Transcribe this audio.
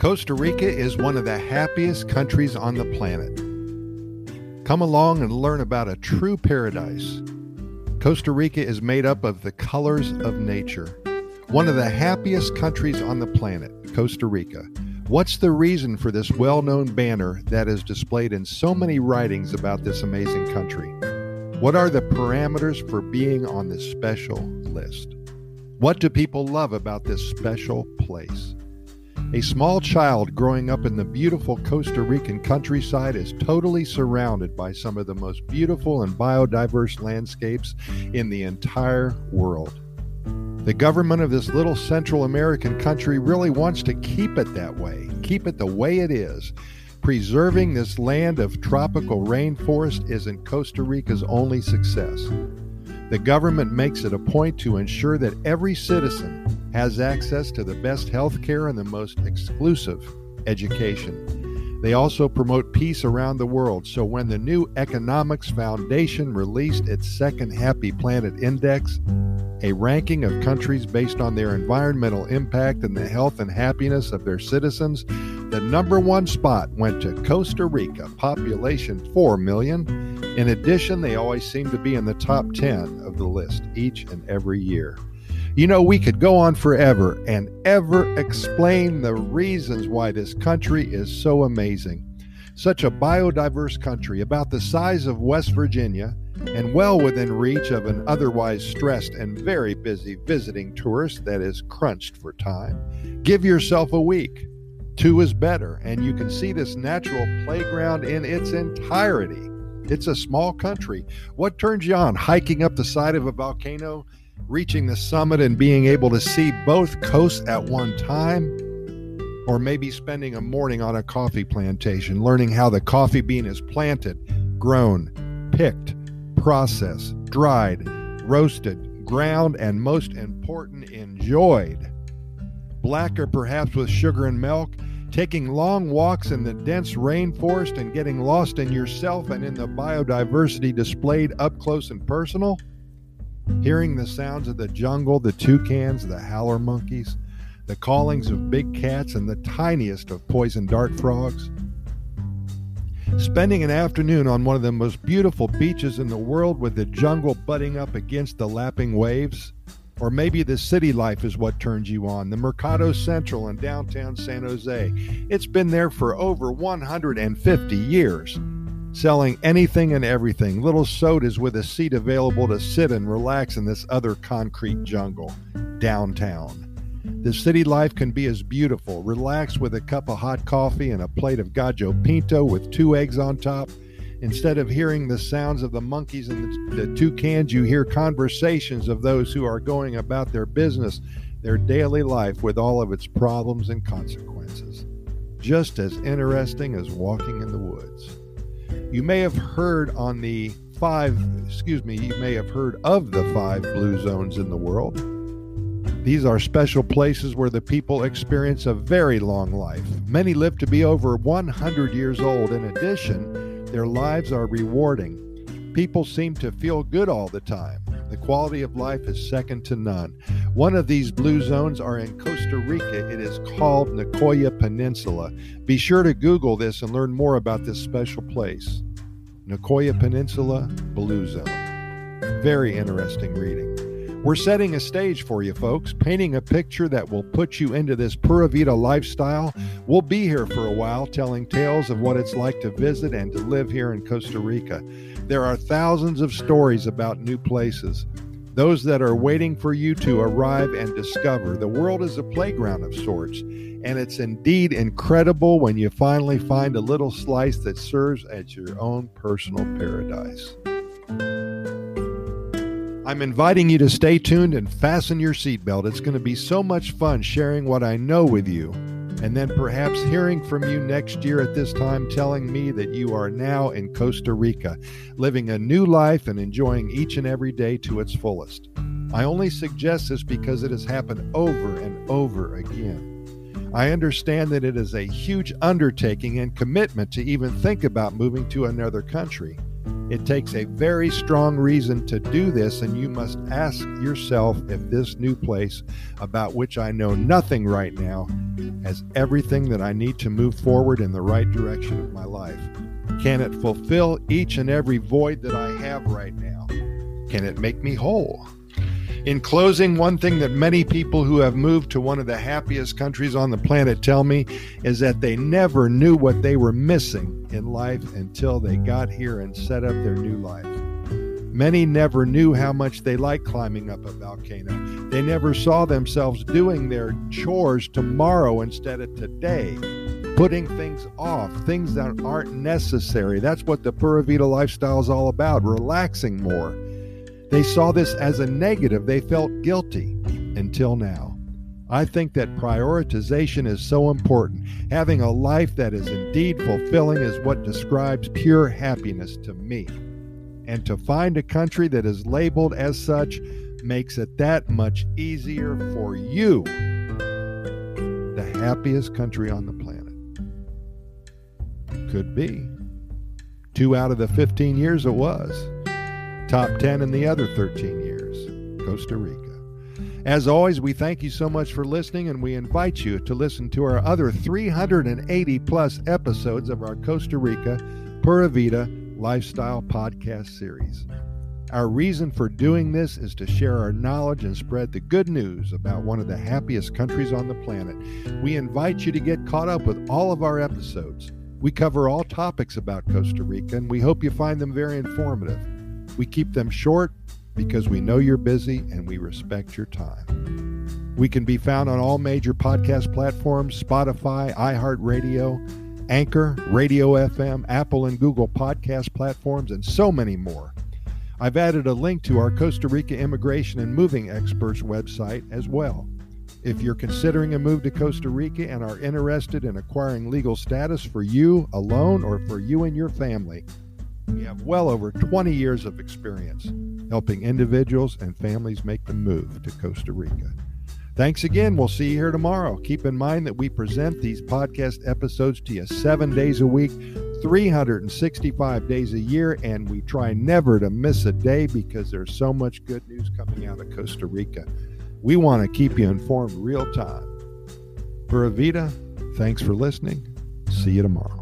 Costa Rica is one of the happiest countries on the planet. Come along and learn about a true paradise. Costa Rica is made up of the colors of nature. One of the happiest countries on the planet, Costa Rica. What's the reason for this well-known banner that is displayed in so many writings about this amazing country? What are the parameters for being on this special list? What do people love about this special place? A small child growing up in the beautiful Costa Rican countryside is totally surrounded by some of the most beautiful and biodiverse landscapes in the entire world. The government of this little Central American country really wants to keep it that way, keep it the way it is. Preserving this land of tropical rainforest isn't Costa Rica's only success. The government makes it a point to ensure that every citizen has access to the best health care and the most exclusive education. They also promote peace around the world, so when the New Economics Foundation released its second Happy Planet Index, a ranking of countries based on their environmental impact and the health and happiness of their citizens, the number one spot went to Costa Rica, population 4 million. In addition, they always seem to be in the top 10 of the list each and every year. You know, we could go on forever and ever explain the reasons why this country is so amazing. Such a biodiverse country, about the size of West Virginia, and well within reach of an otherwise stressed and very busy visiting tourist that is crunched for time. Give yourself a week. 2 is better, and you can see this natural playground in its entirety. It's a small country. What turns you on? Hiking up the side of a volcano, reaching the summit and being able to see both coasts at one time? Or maybe spending a morning on a coffee plantation, learning how the coffee bean is planted, grown, picked, processed, dried, roasted, ground, and most important, enjoyed. Black or perhaps with sugar and milk, taking long walks in the dense rainforest and getting lost in yourself and in the biodiversity displayed up close and personal. Hearing the sounds of the jungle, the toucans, the howler monkeys, the callings of big cats, and the tiniest of poison dart frogs. Spending an afternoon on one of the most beautiful beaches in the world with the jungle butting up against the lapping waves. Or maybe the city life is what turns you on. The Mercado Central in downtown San Jose. It's been there for over 150 years, selling anything and everything. Little sodas with a seat available to sit and relax in this other concrete jungle, downtown. The city life can be as beautiful. Relax with a cup of hot coffee and a plate of gallo pinto with 2 eggs on top. Instead of hearing the sounds of the monkeys and the toucans, you hear conversations of those who are going about their business, their daily life with all of its problems and consequences. Just as interesting as walking in the woods. You may have heard of the 5 blue zones in the world. These are special places where the people experience a very long life. Many live to be over 100 years old. In addition, their lives are rewarding. People seem to feel good all the time. The quality of life is second to none. One of these blue zones are in Costa Rica. It is called Nicoya Peninsula. Be sure to Google this and learn more about this special place. Nicoya Peninsula, Blue Zone. Very interesting reading. We're setting a stage for you folks, painting a picture that will put you into this Pura Vida lifestyle. We'll be here for a while telling tales of what it's like to visit and to live here in Costa Rica. There are thousands of stories about new places, those that are waiting for you to arrive and discover. The world is a playground of sorts, and it's indeed incredible when you finally find a little slice that serves as your own personal paradise. I'm inviting you to stay tuned and fasten your seatbelt. It's going to be so much fun sharing what I know with you, and then perhaps hearing from you next year at this time telling me that you are now in Costa Rica, living a new life and enjoying each and every day to its fullest. I only suggest this because it has happened over and over again. I understand that it is a huge undertaking and commitment to even think about moving to another country. It takes a very strong reason to do this, and you must ask yourself if this new place, about which I know nothing right now, has everything that I need to move forward in the right direction of my life. Can it fulfill each and every void that I have right now? Can it make me whole? In closing, one thing that many people who have moved to one of the happiest countries on the planet tell me is that they never knew what they were missing in life until they got here and set up their new life. Many never knew how much they liked climbing up a volcano. They never saw themselves doing their chores tomorrow instead of today, putting things off, things that aren't necessary. That's what the Pura Vida lifestyle is all about, relaxing more. They saw this as a negative. They felt guilty until now. I think that prioritization is so important. Having a life that is indeed fulfilling is what describes pure happiness to me. And to find a country that is labeled as such makes it that much easier for you. The happiest country on the planet. Could be. 2 out of the 15 years it was. Top 10 in the other 13 years, Costa Rica. As always, we thank you so much for listening, and we invite you to listen to our other 380-plus episodes of our Costa Rica Pura Vida Lifestyle Podcast Series. Our reason for doing this is to share our knowledge and spread the good news about one of the happiest countries on the planet. We invite you to get caught up with all of our episodes. We cover all topics about Costa Rica, and we hope you find them very informative. We keep them short because we know you're busy and we respect your time. We can be found on all major podcast platforms, Spotify, iHeartRadio, Anchor, Radio FM, Apple and Google podcast platforms, and so many more. I've added a link to our Costa Rica Immigration and Moving Experts website as well. If you're considering a move to Costa Rica and are interested in acquiring legal status for you alone or for you and your family, we have well over 20 years of experience helping individuals and families make the move to Costa Rica. Thanks again. We'll see you here tomorrow. Keep in mind that we present these podcast episodes to you 7 days a week, 365 days a year, and we try never to miss a day because there's so much good news coming out of Costa Rica. We want to keep you informed real time. Pura Vida, thanks for listening. See you tomorrow.